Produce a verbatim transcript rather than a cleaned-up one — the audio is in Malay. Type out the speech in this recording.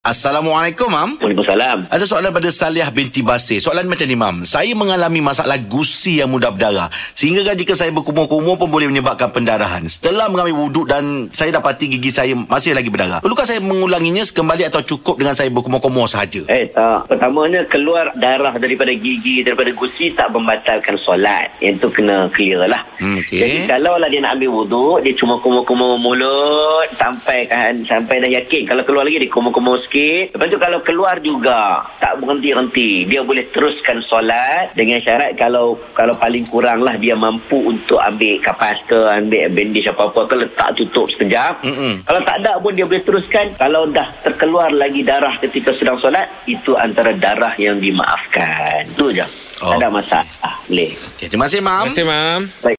Assalamualaikum, Mam. Waalaikumsalam. Ada soalan pada Salih binti Basir. Soalan macam ni, Mam. Saya mengalami masalah gusi yang mudah berdarah. Sehingga jika saya berkumur-kumur pun boleh menyebabkan pendarahan. Setelah mengambil wuduk dan saya dapati gigi saya masih lagi berdarah. Perlukah saya mengulanginya sekembali atau cukup dengan saya berkumur-kumur sahaja? Eh, tak. Pertamanya, keluar darah daripada gigi, daripada gusi tak membatalkan solat. Yang tu kena clear lah. Hmm, okay. Jadi, kalau lah dia nak ambil wuduk, dia cuma kumur-kumur mulut sampai kan, sampai dah yakin. Kalau keluar lagi, dia kumur-kumur sikit. Lepas tu kalau keluar juga tak berhenti-henti, dia boleh teruskan solat dengan syarat kalau kalau paling kurang lah dia mampu untuk ambil kapas ke, ambil bandage apa-apa ke, letak tutup sekejap. Mm-mm. Kalau tak ada pun dia boleh teruskan. Kalau dah terkeluar lagi darah ketika sedang solat, itu antara darah yang dimaafkan. Itu je. Oh. Tak ada masalah. Boleh. Okay, terima kasih, Mam. Terima kasih, Mam. Baik.